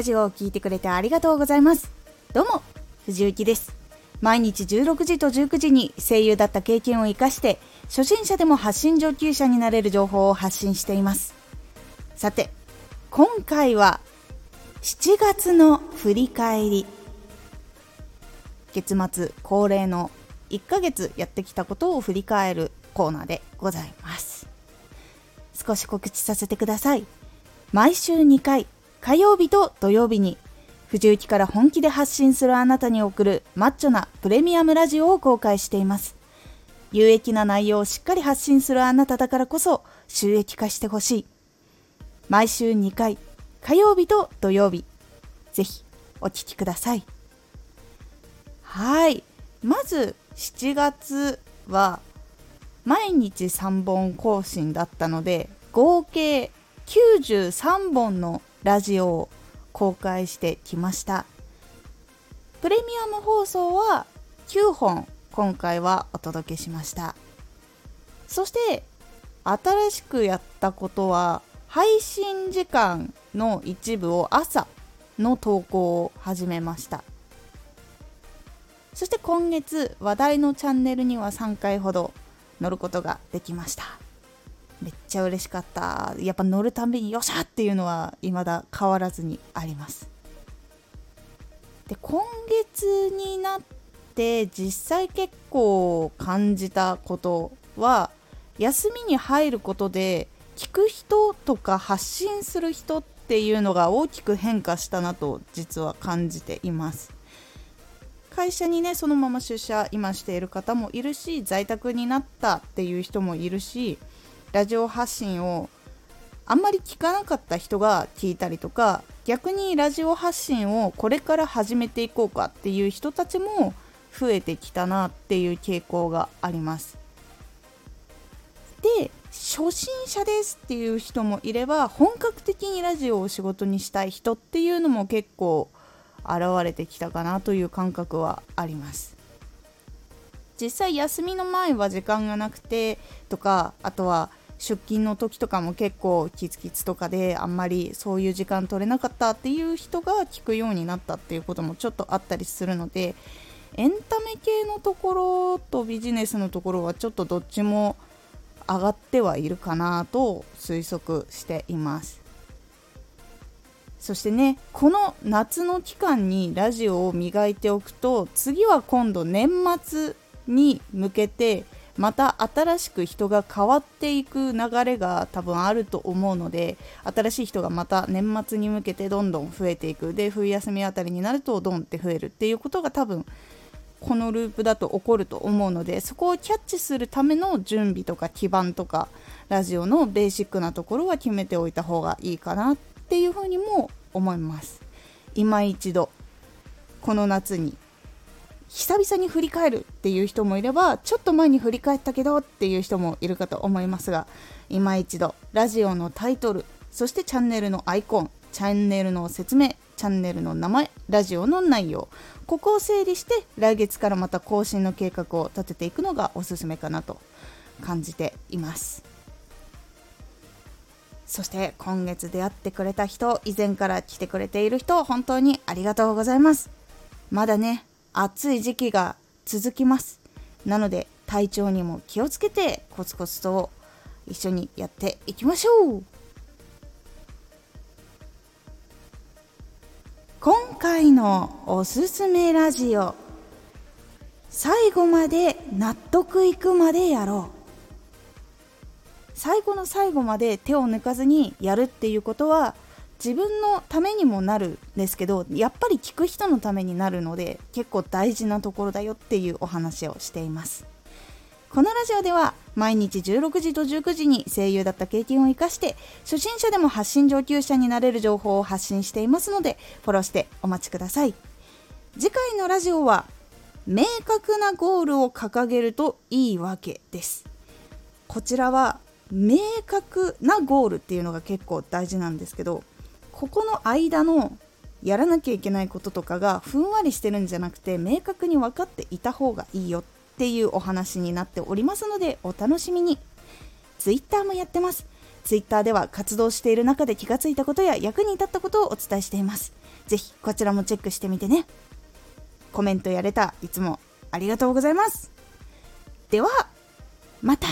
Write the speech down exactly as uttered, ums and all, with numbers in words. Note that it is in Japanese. ラジオを聞いてくれてありがとうございます。どうも藤幸です。毎日じゅうろくじとじゅうくじに声優だった経験を生かして初心者でも発信上級者になれる情報を発信しています。さて今回はしちがつの振り返り、月末恒例のいっかげつやってきたことを振り返るコーナーでございます。少し告知させてください。毎週にかい、火曜日と土曜日に藤幸から本気で発信するあなたに送るマッチョなプレミアムラジオを公開しています。有益な内容をしっかり発信するあなただからこそ収益化してほしい。毎週にかい、火曜日と土曜日、ぜひお聞きください。はい、まずしちがつは毎日さんぼん更新だったので、合計きゅうじゅうさんぼんのラジオを公開してきました。プレミアム放送はきゅうほん今回はお届けしました。そして新しくやったことは、配信時間の一部を朝の投稿を始めました。そして今月話題のチャンネルにはさんかいほど乗ることができました。めっちゃ嬉しかった。やっぱ乗るたびによっしゃっていうのは未だ変わらずにあります。で、今月になって実際結構感じたことは、休みに入ることで聞く人とか発信する人っていうのが大きく変化したなと実は感じています。会社にね、そのまま出社今している方もいるし、在宅になったっていう人もいるし、ラジオ発信をあんまり聞かなかった人が聞いたりとか、逆にラジオ発信をこれから始めていこうかっていう人たちも増えてきたなっていう傾向があります。で、初心者ですっていう人もいれば、本格的にラジオを仕事にしたい人っていうのも結構現れてきたかなという感覚はあります。実際休みの前は時間がなくてとか、あとは出勤の時とかも結構キツキツとかであんまりそういう時間取れなかったっていう人が聞くようになったっていうこともちょっとあったりするので、エンタメ系のところとビジネスのところはちょっとどっちも上がってはいるかなと推測しています。そしてね、この夏の期間にラジオを磨いておくと、次は今度年末に向けてまた新しく人が変わっていく流れが多分あると思うので、新しい人がまた年末に向けてどんどん増えていく。で、冬休みあたりになるとドンって増えるっていうことが多分このループだと起こると思うので、そこをキャッチするための準備とか基盤とか、ラジオのベーシックなところは決めておいた方がいいかなっていうふうにも思います。今一度この夏に久々に振り返るっていう人もいれば、ちょっと前に振り返ったけどっていう人もいるかと思いますが、今一度ラジオのタイトル、そしてチャンネルのアイコン、チャンネルの説明、チャンネルの名前、ラジオの内容、ここを整理して来月からまた更新の計画を立てていくのがおすすめかなと感じています。そして今月出会ってくれた人、以前から来てくれている人、本当にありがとうございます。まだね、暑い時期が続きます。なので体調にも気をつけてコツコツと一緒にやっていきましょう。今回のおすすめラジオ、最後まで納得いくまでやろう。最後の最後まで手を抜かずにやるっていうことは自分のためにもなるんですけど、やっぱり聞く人のためになるので結構大事なところだよっていうお話をしています。このラジオでは毎日じゅうろくじとじゅうくじに声優だった経験を生かして初心者でも発信上級者になれる情報を発信していますので、フォローしてお待ちください。次回のラジオは明確なゴールを掲げるといいわけです。こちらは明確なゴールっていうのが結構大事なんですけど、ここの間のやらなきゃいけないこととかがふんわりしてるんじゃなくて明確に分かっていた方がいいよっていうお話になっておりますので、お楽しみに。ツイッターもやってます。ツイッターでは活動している中で気がついたことや役に立ったことをお伝えしています。ぜひこちらもチェックしてみてね。コメントやれたいつもありがとうございます。ではまた。